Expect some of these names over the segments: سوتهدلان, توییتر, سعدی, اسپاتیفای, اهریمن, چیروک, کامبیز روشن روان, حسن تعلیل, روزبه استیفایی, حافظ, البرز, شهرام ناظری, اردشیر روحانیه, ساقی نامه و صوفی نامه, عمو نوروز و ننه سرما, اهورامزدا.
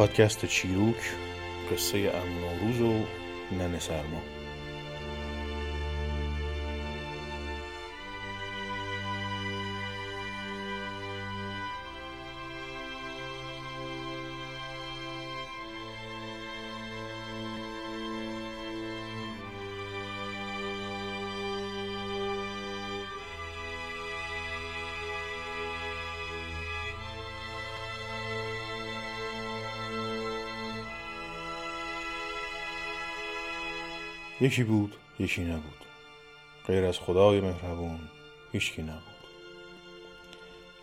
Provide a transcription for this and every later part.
پادکست چیروک، قصه عمو نوروز و ننه سرما. یکی بود، یکی نبود. غیر از خدای مهربان هیچ کی نبود.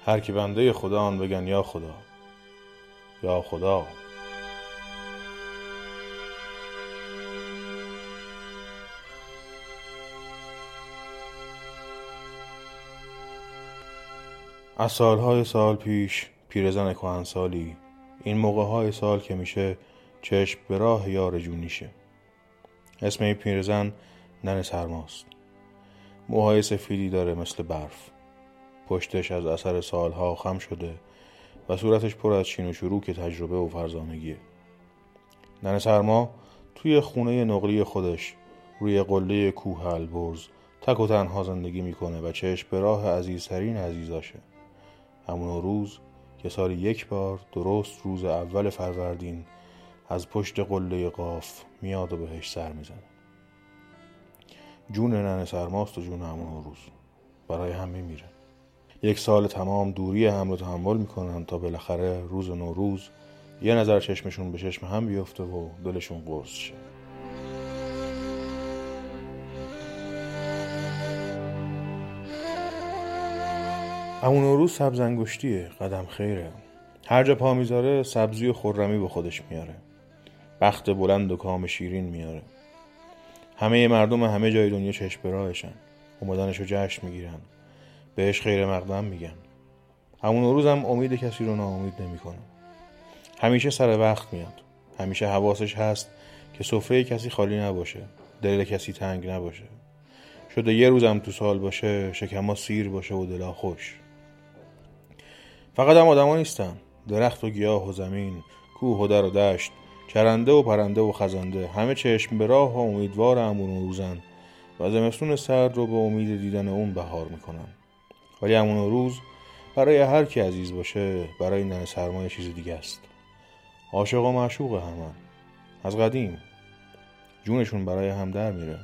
هر کی بنده خدا آن بگن یا خدا، یا خدا. از سالهای سال پیش پیرزن کهنسالی این موقعهای سال که میشه چشم به راه یار جونیشه. اسم این پیرزن ننه سرماست. موهای سفیدی داره مثل برف. پشتش از اثر سالها خم شده و صورتش پر از چین و چروک تجربه و فرزانگیه. ننه سرما توی خونه نقلی خودش روی قله کوه البرز تک و تنها زندگی میکنه و چشم به راه عزیزترین عزیزاشه. همون روز که سال یک بار درست روز اول فروردین از پشت قله قاف میاد و بهش سر میزنه. جون ننه سرماست و جون همون روز برای هم میمیره. یک سال تمام دوری هم رو تحمل میکنن تا بالاخره روز نوروز یه نظر چشمشون به چشم هم بیفته و دلشون قرص شه. همون روز سبز انگشتیه، قدم خیره. هر جا پا میذاره سبزی و خرمی به خودش میاره. بخت بلند و کام شیرین میاره. همه مردم همه جای دنیا چشم به راهشن. اومدنشو جشن میگیرن. بهش خیر مقدم میگن. همون روز هم امید کسی رو ناامید نمیکنه. همیشه سر وقت میاد. همیشه حواسش هست که سفره کسی خالی نباشه، دل کسی تنگ نباشه. شده یه روزم تو سال باشه، شکم‌ها سیر باشه و دلا خوش. فقط هم آدم‌ها نیستن. درخت و گیاه و زمین، کوه و در و دشت، چرنده و پرنده و خزنده همه چشم به راه و امیدوار عمو نوروزن و زمستون سرد رو به امید دیدن اون بهار میکنن. ولی عمو نوروز برای هر کی عزیز باشه، برای ننه سرما چیز دیگه است. عاشق و معشوق همن از قدیم. جونشون برای هم در میره.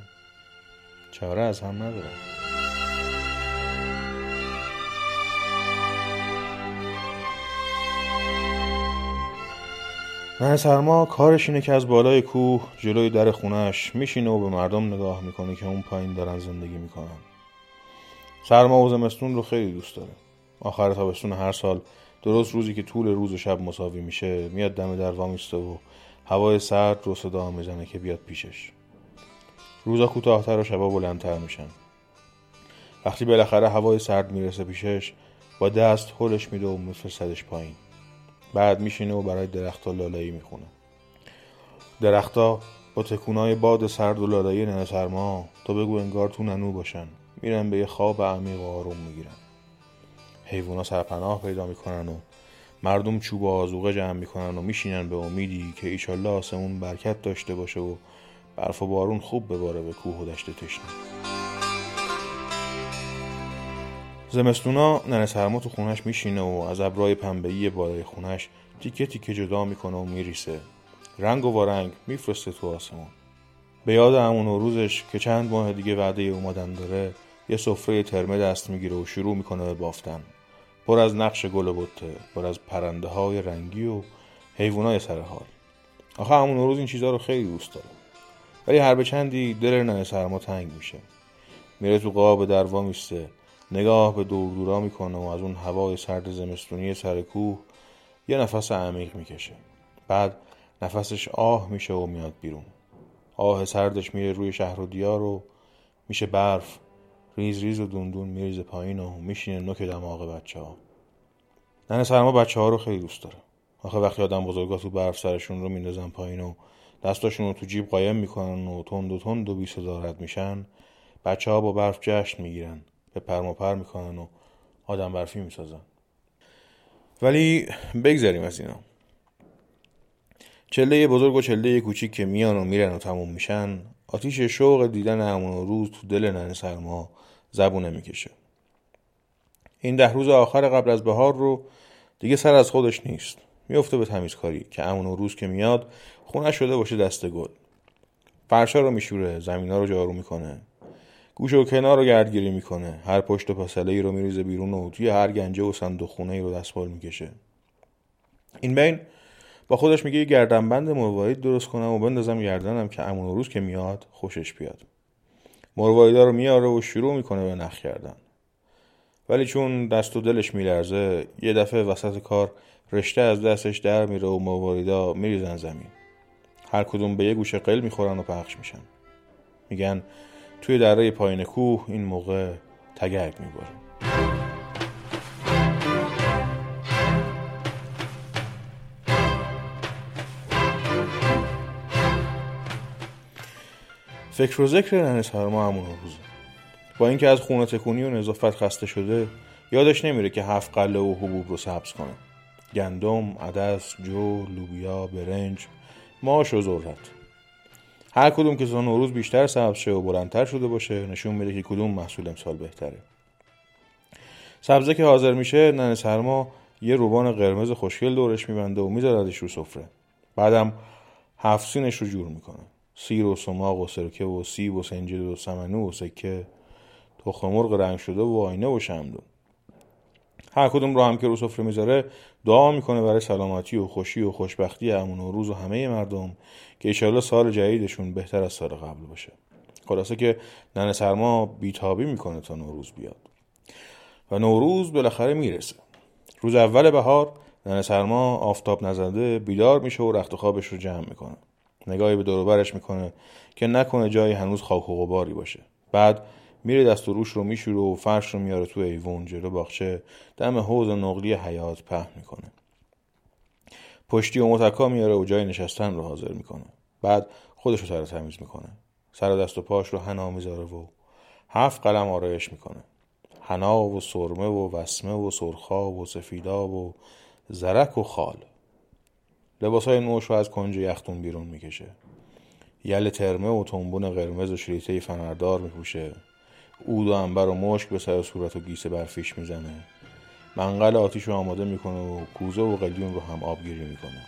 چاره از هم نداره. ننه سرما کارش اینه که از بالای کوه جلوی در خونهش میشینه و به مردم نگاه میکنه که اون پایین دارن زندگی میکنن. سرما و زمستون رو خیلی دوست داره. آخر تابستون هر سال درست روزی که طول روز و شب مساوی میشه میاد دم در وامیسته و هوای سرد رو صدا میزنه که بیاد پیشش. روزا کوتاه‌تر و شبا بلندتر میشن. وقتی بالاخره هوای سرد میرسه پیشش با دست هلش میده و میفرستدش پایین. بعد میشینه و برای درخت‌ها لالایی میخونه. درخت‌ها با تکونای باد سرد و لالایی ننه سرما تا بگو انگار تو ننو باشن، میرن به یه خواب عمیق و آروم میگیرن. حیونا سرپناه پیدا میکنن و مردم چوب و آذوقه جمع میکنن و میشینن به امیدی که ایشالله آسمون برکت داشته باشه و برف و بارون خوب بباره به کوه و دشت تشنه. زمستونا ننه سرما تو خونهش میشینه و از ابرهای پنبه‌ای بالای خونهش تیکه تیکه جدا میکنه و میریسه. رنگ و وارنگ میفرسته تو آسمون. به یاد همون روزش که چند ماه دیگه وعده اومدن داره، یه سفره ترمه دست میگیره و شروع میکنه به بافتن. پر از نقش گل و بته، پر از پرنده های رنگی و حیوانای سرحال. آخه همون روز این چیزا رو خیلی دوست داره. ولی هر به چندی دل ننه سرما تنگ میشه. میره تو قاب دروا میسته. نگاه به دور دورا میکنه و از اون هوای سرد زمستونی سر کوه یه نفس عمیق میکشه. بعد نفسش آه میشه و میاد بیرون. آه سردش میره روی شهر و دیار و میشه برف. ریز ریز و دوندون میریزه پایین و میشینه نوک دماغ بچه‌ها. ننه سرما بچه‌ها رو خیلی دوست داره. آخه وقتی آدم بزرگا تو برف سرشون رو میندازن پایین و دستاشون رو تو جیب قایم میکنن و تند و بی صدا رد میشن، بچه‌ها با برف جشن میگیرن. به پرماپر میکنن و آدم برفی میسازن. ولی بگذاریم از اینا. چله بزرگ و چله کوچیک که میان و میرن و تموم میشن، آتیش شوق دیدن عمو نوروز تو دل ننه سرما زبونه میکشه. این 10 روز آخر قبل از بهار رو دیگه سر از خودش نیست، میفته به تمیزکاری که عمو نوروز که میاد خونه شده باشه دسته گل. فرشا رو میشوره، زمینا رو جارو میکنه، گوش و کنار رو گردگیری میکنه، هر پشت و پسله‌ای رو میریزه بیرون و توی هر گنجه و صندوق خونه‌ای رو دستمال میکشه. این بین با خودش میگه یه گردنبند مروارید درست کنم و بندازم گردنم که عمو نوروز که میاد خوشش بیاد. مرواریدا رو میاره و شروع میکنه به نخ کردن. ولی چون دست و دلش میلرزه، یه دفعه وسط کار رشته از دستش در میره و مرواریدا میریزن زمین. هر کدوم به یه گوشه قل میخورن و پخش میشن. میگن توی دره پایین کوه این موقع تگرگ میباره. فکر و ذکر ننه سرما عمو نوروزه. با اینکه از خونه تکونی و نظافت خسته شده، یادش نمیره که 7 قله و حبوب رو سبز کنه. گندم، عدس، جو، لوبیا، برنج، ماش و ذرت. هر کدوم که سال نوروز بیشتر سبز شه و بلندتر شده باشه، نشون میده که کدوم محصول امسال بهتره. سبزه که حاضر میشه، ننه سرما یه روبان قرمز خوشگل دورش میبنده و میذاردش رو سفره. بعدم 7 سینش رو جور میکنه. سیر و سماق و سرکه و سیب و سنجد و سمنو و سکه، تخم مرغ رنگ شده و آینه و شمدون. هر کدوم رو هم که رو سفره میذاره، دعا میکنه برای سلامتی و خوشی و خوشبختی عمو نوروز و همه مردم که انشالله سال جدیدشون بهتر از سال قبل باشه. خلاصه که ننه سرما بیتابی میکنه تا نوروز بیاد و نوروز بالاخره میرسه. روز اول بهار ننه سرما آفتاب نزده بیدار میشه و رخت خوابش رو جمع میکنه. نگاهی به دور و برش میکنه که نکنه جایی هنوز خاک و غباری باشه. بعد میره دست و روش رو میشوره و فرش رو میاره تو ایوون جلو باغچه دم حوض نقلی حیات پهن میکنه. پشتی و متکا میاره و جای نشستن رو حاضر میکنه. بعد خودش رو سر تمیز میکنه. سر و دست و پاش رو حنا میذاره و 7 قلم آرایش میکنه. حنا و سرمه و وسمه و سرخاب و سفیداب و زرک و خال. لباسای نوش رو از کنج یختون بیرون میکشه. یل ترمه و تنبون قرمز و شریته فنردار میپوشه. عود و عنبر و مشک به سر صورت و گیسه برفیش میزنه. منقل آتیش رو آماده میکنه و کوزه و قلیون رو هم آبگیری میکنه.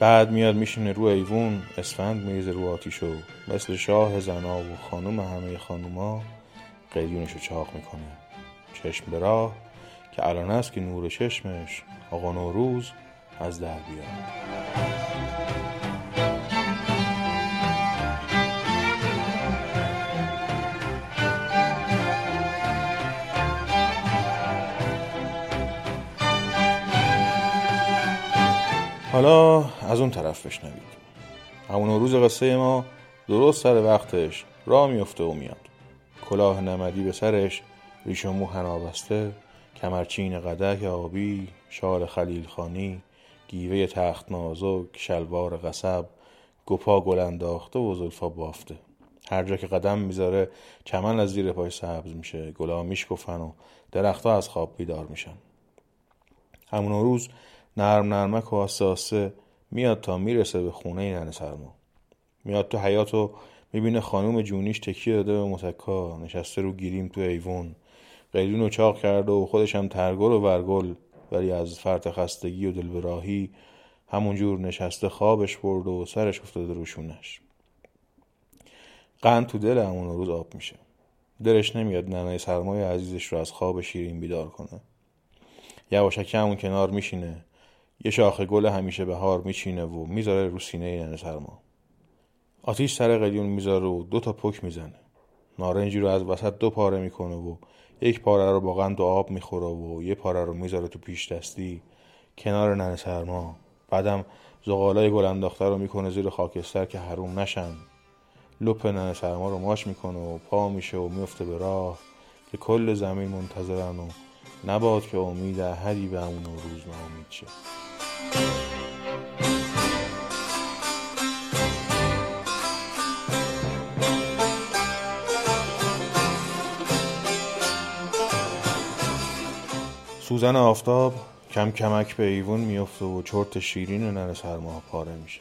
بعد میاد میشینه رو ایوون، اسفند میریزه رو آتیش و مثل شاه زنا و خانوم همه خانوما قلیونش رو چاق میکنه. چشم به راه که الان است که نور چشمش آقا نوروز از در بیاد. حالا از اون طرف بشنوید. عمو نوروز قصه ما درست سر وقتش راه میفته و میاد. کلاه نمدی به سرش، ریش و مو حنا بسته، کمرچین قدک آبی، شال خلیل خانی، گیوه تخت نازک، شلوار قصب، گپا گل انداخته و زلفا بافته. هر جا که قدم میذاره چمن از زیر پای سبز میشه، گلا میشکفن و درخت‌ها از خواب بیدار میشن. عمو نوروز نرم نرمک و آسه آسه میاد تا میرسه به خونه ننه سرما. میاد تو حیاط و میبینه خانوم جونیش تکیه داده به متکا، نشسته رو گیریم تو ایوون، قلیون رو چاق کرده و خودش هم ترگل و ورگل، ولی از فرط خستگی و دلبراهی همونجور نشسته خوابش برده و سرش افتاده رو شونش. قند تو دل عمو نوروز آب میشه. دلش نمیاد ننه سرمای عزیزش رو از خواب شیرین بیدار کنه. یواشکی همون کنار میشینه، یه شاخه گل همیشه بهار میچینه و میذاره رو سینه ننه سرما. آتیش سر قلیون میذاره و 2 تا پک میزنه. نارنجی رو از وسط 2 پاره میکنه و 1 پاره رو با قند و آب میخوره و 1 پاره رو میذاره تو پیش دستی کنار ننه سرما. بعدم زغالای گل انداخته رو میکنه زیر خاکستر که حروم نشن. لپ ننه سرما رو ماش میکنه و پا میشه و میفته به راه که کل زمین منتظرن و نباد که امید احدی به عمو نوروز ناامید شه. سوزن آفتاب کم کمک به ایوون میفته و چرت شیرین ننه سرما پاره میشه.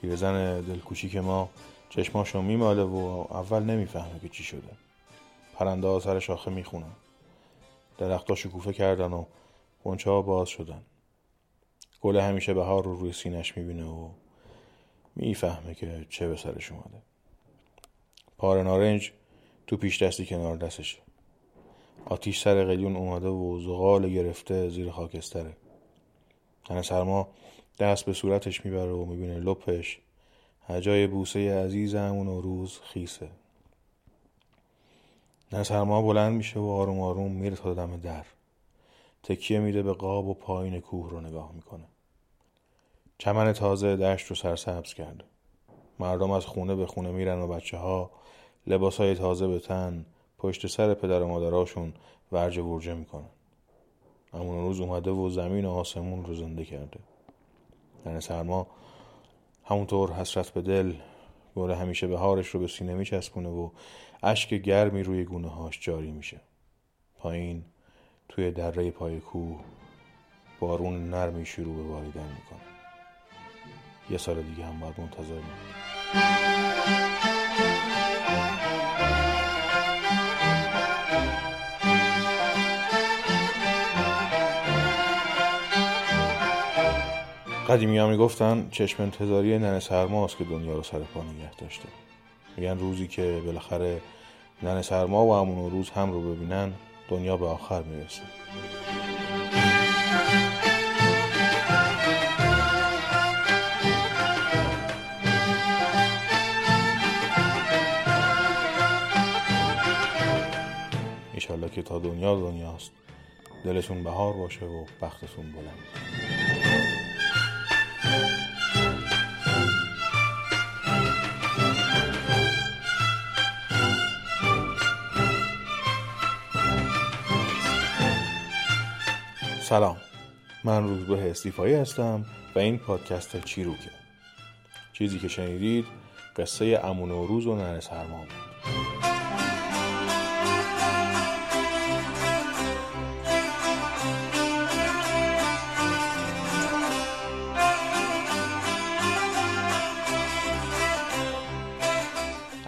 پیرزن دلکوچیک ما چشماشو میماله و اول نمیفهمه که چی شده. پرنده ها سر شاخه میخونن، درخت‌ها شکوفه کردن و غنچه‌ها باز شدن. گل همیشه بهار رو روی سینش میبینه و میفهمه که چه به سرش اومده. پاره نارنج تو پیش دستی کنار دستشه. آتیش سر قلیون اومده و زغال گرفته زیر خاکستره. ننه سرما دست به صورتش میبره و میبینه لپش هجای بوسه عزیز عمو نوروز خیسه. ننه سرما بلند میشه و آروم آروم میره تا دم در. تکیه میده به قاب و پایین کوه رو نگاه میکنه. چمن تازه دشت رو سرسبز کرده. مردم از خونه به خونه میرن و بچه ها لباسای تازه به تن پشت سر پدر و مادراشون ورجه ورجه میکنن. عمو نوروز اومده و زمین و آسمون رو زنده کرده. ننه سرما همونطور حسرت به دل گل همیشه بهارش رو به سینه میچسبونه و اشک گرمی روی گونه هاش جاری میشه. پایین توی دره پای کوه بارون نرمی شروع به باریدن میکنه. یه سال دیگه هم باید منتظر مونیم. قدیمی ها میگفتن چشم انتظاری ننه سرما هست که دنیا رو سر پا نگه داشته. میگن روزی که بالاخره ننه سرما و عمو نوروز هم رو ببینن دنیا به آخر میرسه. انشالله که تا دنیا دنیاست دلتون بهار باشه و بختتون بلند. سلام، من روزبه استیفایی هستم و این پادکست چیروکه. چیزی که شنیدید قصه عمو نوروز و ننه سرما بود.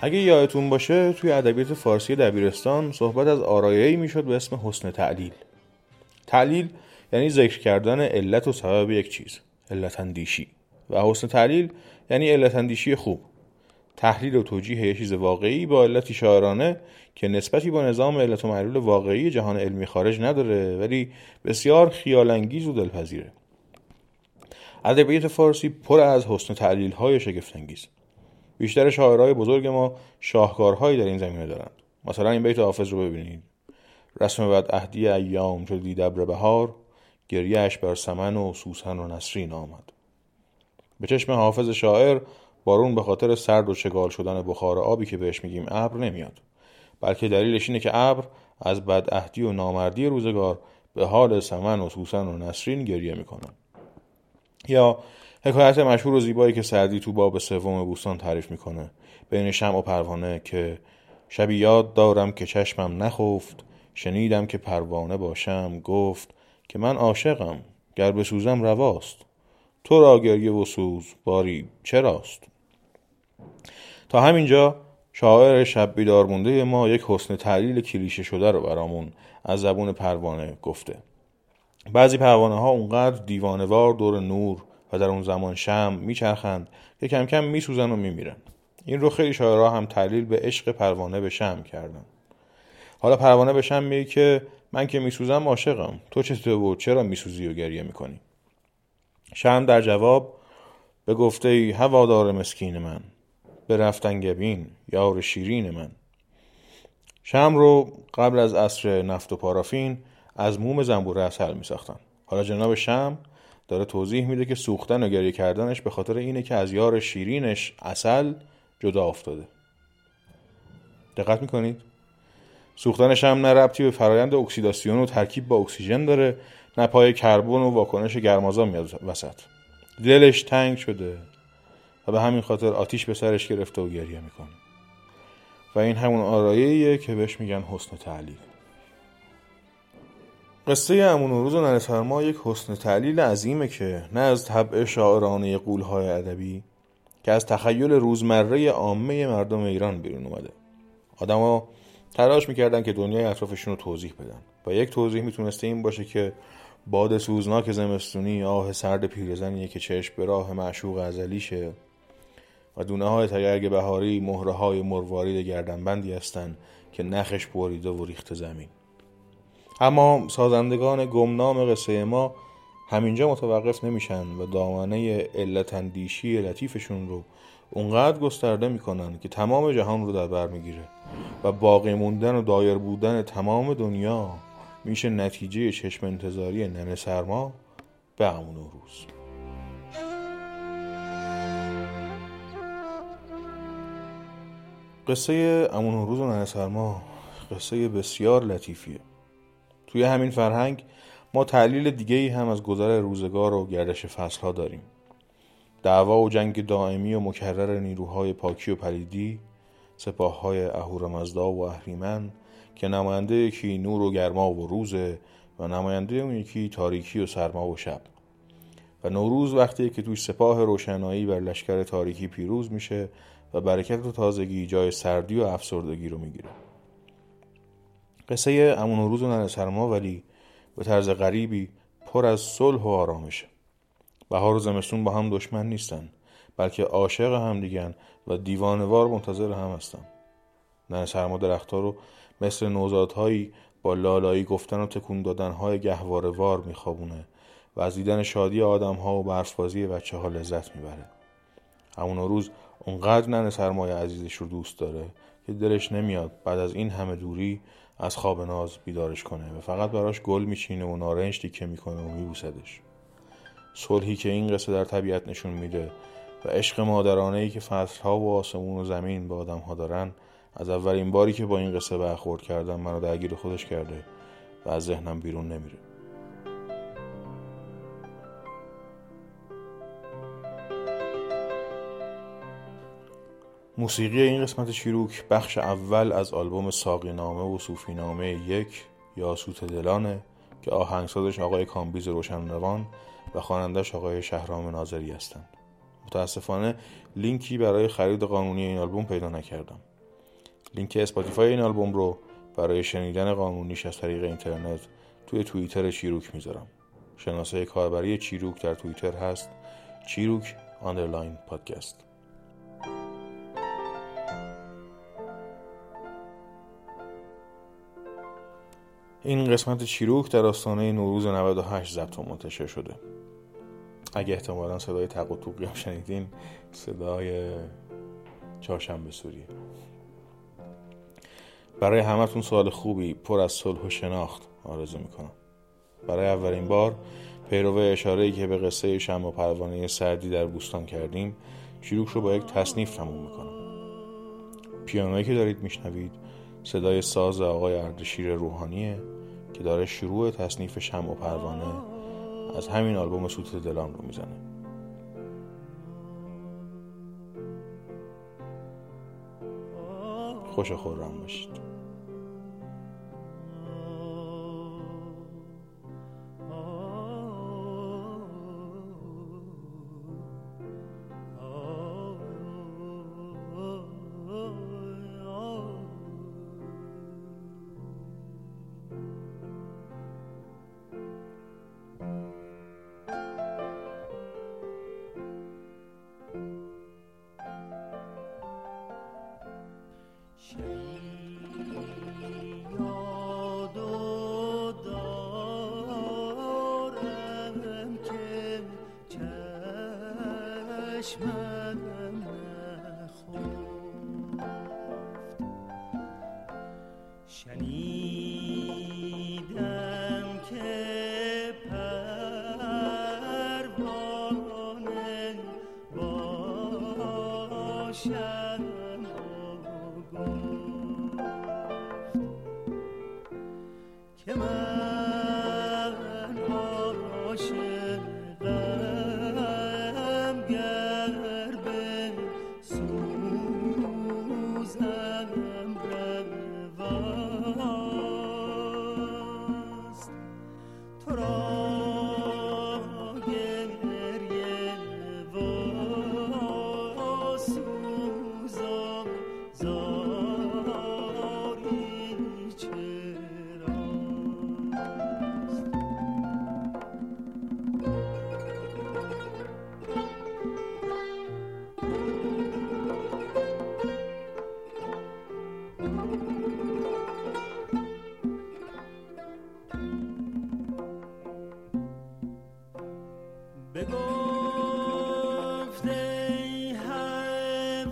اگه یادتون باشه توی ادبیات فارسی دبیرستان صحبت از آرایه‌ای میشد به اسم حسن تعلیل. تعلیل یعنی ذکر کردن علت و سبب یک چیز، علت اندیشی، و حسن تعلیل یعنی علت اندیشی خوب، تحلیل و توجیه یک چیز واقعی با علتی شاعرانه که نسبتی با نظام علت و معلول واقعی جهان علمی خارج نداره ولی بسیار خیال انگیز و دلپذیره. ادبیات فارسی پر از حسن تعلیل‌های شگفت انگیز. بیشتر شاعرای بزرگ ما شاهکارهایی در این زمینه دارند. مثلا این بیت حافظ رو ببینید: رسم بد عهدی ایام شدی دبر بهار، گریهش بر سمن و سوسن و نسرین آمد. به چشم حافظ شاعر بارون به خاطر سرد و چگال شدن بخار آبی که بهش میگیم ابر نمیاد، بلکه دلیلش اینه که ابر از بدعهدی و نامردی روزگار به حال سمن و سوسن و نسرین گریه میکنن. یا حکایت مشهور و زیبایی که سعدی تو باب سوم بوستان تعریف میکنه بین شمع و پروانه که شبی یاد دارم که چشمم نخفت، شنیدم که پروانه باشم گفت که من عاشقم گر بسوزم رواست، تو را گریه و سوز باری چراست. تا همینجا شاعر شب بیدار مونده ما یک حسن تعلیل کلیشه شده رو برامون از زبون پروانه گفته. بعضی پروانه ها اونقدر دیوانه‌وار دور نور و در اون زمان شمع میچرخند که کم کم میسوزن و میمیرن. این رو خیلی شاعرها هم تعلیل به عشق پروانه به شمع کردن. حالا پروانه به شمع میگه که من که میسوزم عاشقم، تو چطوری و چرا میسوزی و گریه میکنی؟ شمع در جواب به گفته ای هوادار مسکین من، به رفتنگبین یار شیرین من. شمع رو قبل از عصر نفت و پارافین از موم زنبور عسل میساختن. حالا جناب شمع داره توضیح میده که سوختن و گریه کردنش به خاطر اینه که از یار شیرینش عسل جدا افتاده. دقت میکنید؟ سوختنش هم نه ربطی به فرایند اکسیداسیون و ترکیب با اکسیژن داره، نه پای کربن و واکنش گرمازا میاد وسط. دلش تنگ شده و به همین خاطر آتیش به سرش گرفته و گریه میکنه. و این همون آرایه‌ایه که بهش میگن حسن تعلیل. قصه عمو نوروز و ننه سرما یک حسن تعلیل عظیمه که نه از طبع شاعرانه غول‌های ادبی که از تخیل روزمره عامه مردم ایران بیرون اومده. آدما تلاش می‌کردن که دنیای اطرافشون رو توضیح بدن و یک توضیح میتونسته این باشه که باد سوزناک زمستونی، آه سرد پیرزنیه که چشم به راه معشوق ازلیشه و دونه‌های تگرگ بهاری مهره‌های مروارید گردنبندی هستن که نخش بریده و ریخته زمین. اما سازندگان گمنام قصه ما همینجا متوقف نمیشن و دامنه علت اندیشی لطیفشون رو اونقدر گسترده میکنن که تمام جهان رو در بر میگیره و باقی موندن و دایر بودن تمام دنیا میشه نتیجه چشم انتظاری ننه سرما به عمو نوروز. قصه عمو نوروز و ننه سرما قصه بسیار لطیفیه. توی همین فرهنگ ما تحلیل دیگه‌ای هم از گذر روزگار و گردش فصل‌ها داریم. دعوا و جنگ دائمی و مکرر نیروهای پاکی و پلیدی، سپاه‌های اهورامزدا و اهریمن که نماینده یکی نور و گرما و روزه و نماینده اون یکی تاریکی و سرما و شب. و نوروز وقتی که توی سپاه روشنایی بر لشکر تاریکی پیروز میشه و برکت و تازگی جای سردی و افسردگی رو میگیره. قصه عمو نوروز و ننه سرما ولی به طرز غریبی پر از صلح و آرامشه. بهار و زمستون با هم دشمن نیستن، بلکه عاشق هم دیگن و دیوانوار منتظر هم هستن. ننه سرما درخت‌ها رو مثل نوزادهایی با لالایی گفتن و تکون دادن‌های گهواره‌وار میخوابونه و از دیدن شادی آدم‌ها و برف‌بازی بچه‌ها لذت میبره. عمو نوروز اونقدر ننه سرمای عزیزش رو دوست داره که دلش نمیاد بعد از این همه دوری از خواب ناز بیدارش کنه و فقط براش گل میچینه و نارنج تیکه میکنه و میبوسدش. صلحی که این قصه در طبیعت نشون میده و عشق مادرانه‌ای که فصل‌ها و آسمون و زمین به آدم‌ها دارن از اولین باری که با این قصه برخورد کردم منو درگیر خودش کرده و از ذهنم بیرون نمیره. موسیقی این قسمت چیروک بخش اول از آلبوم ساقی نامه و صوفی نامه یک یا سوت دلانه که آهنگسازش آقای کامبیز روشن روان و خواننده‌اش آقای شهرام ناظری هستند. متاسفانه لینکی برای خرید قانونی این آلبوم پیدا نکردم. لینک اسپاتیفای این آلبوم رو برای شنیدن قانونیش از طریق اینترنت توی توییتر چیروک میذارم. شناسه کاربری چیروک در توییتر هست چیروک_پادکست. این قسمت چیروک در آستانه نوروز 98 ضبط و منتشر شده. اگه احتمالاً صدای تق و توقی هم شنیدین، صدای چهارشنبه سوریه. برای همتون سال خوبی پر از صلح و شناخت آرزو میکنم. برای اولین بار پیرو اشاره‌ای که به قصه شمع و پروانه سردی در بوستان کردیم، چیروک رو با یک تصنیف تموم میکنم. پیانویی که دارید میشنوید صدای ساز آقای اردشیر روحانیه که داره شروع تصنیف شمع و پروانه از همین آلبوم سوت دلان رو میزنه. خوش و خورم باشید.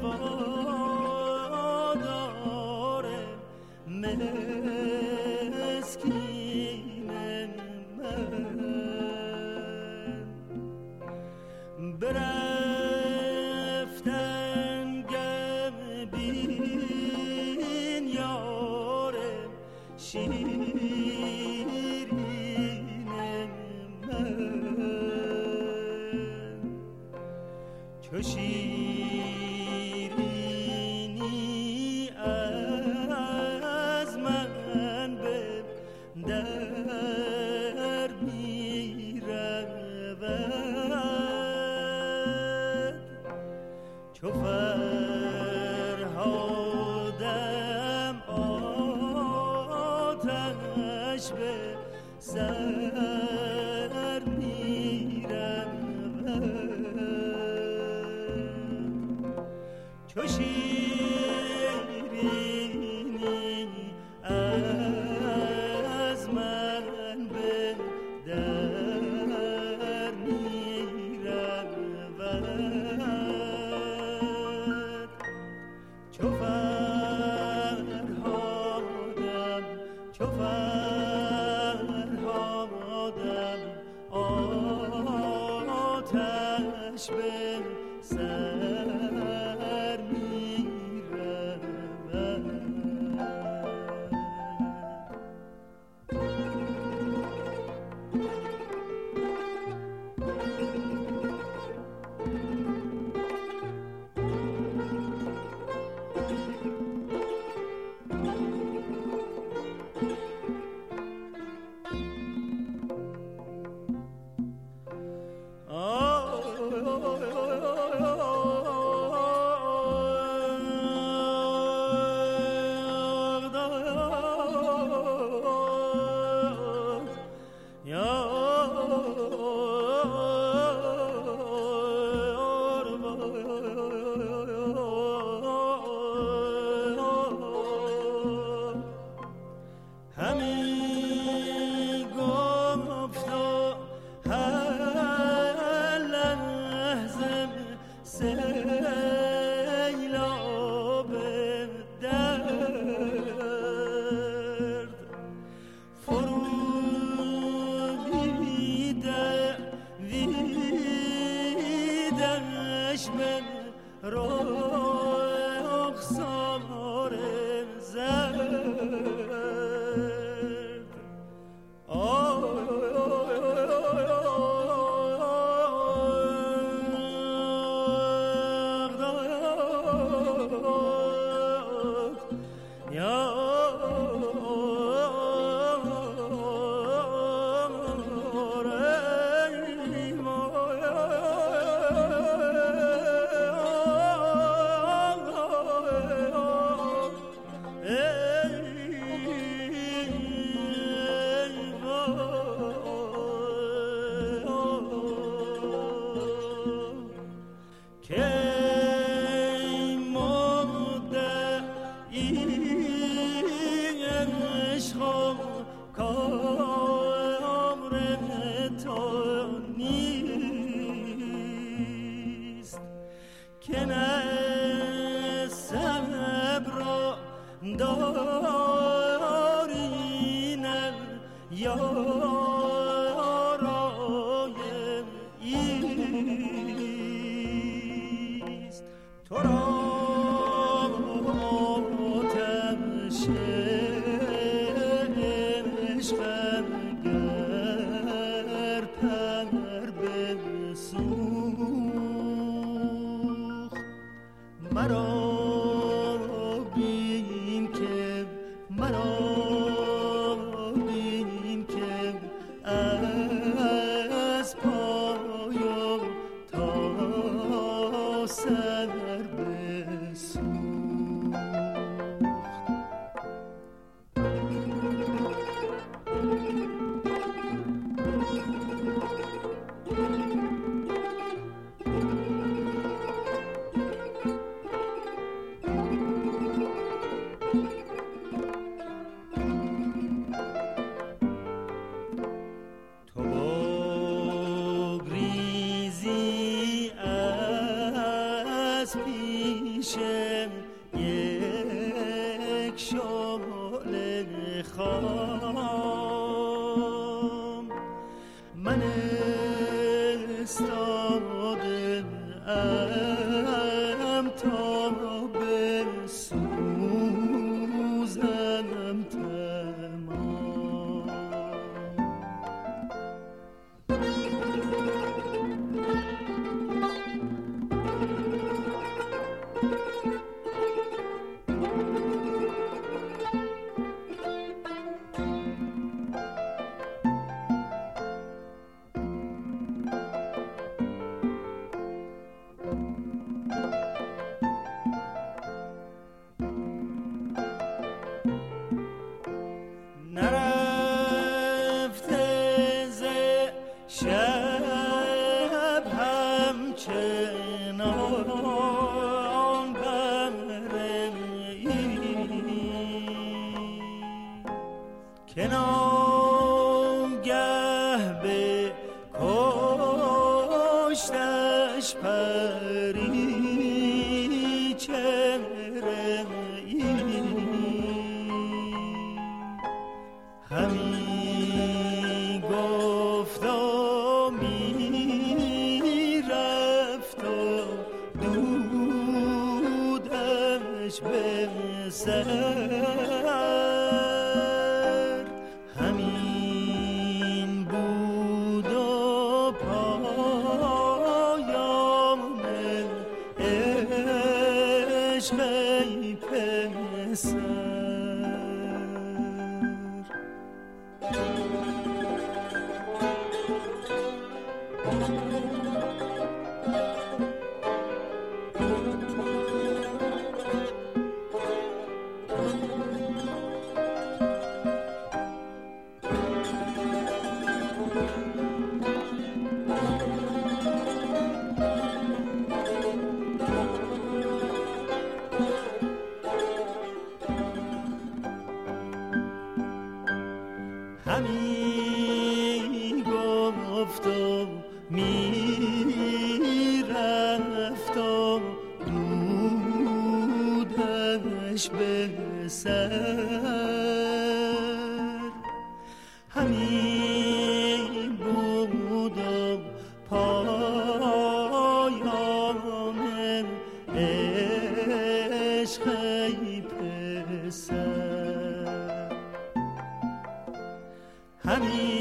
وادار مسکین من برفتن گم بین یار شیرین من چو شیرینی از من به در می رود چو فرهادم آتش به سر می رود چو شیرینی از من به در می رود چو فرهادم آتش به سر از پی پیشم یک شعله میخوام، من استادم ام تا بسوزنم تمام. Honey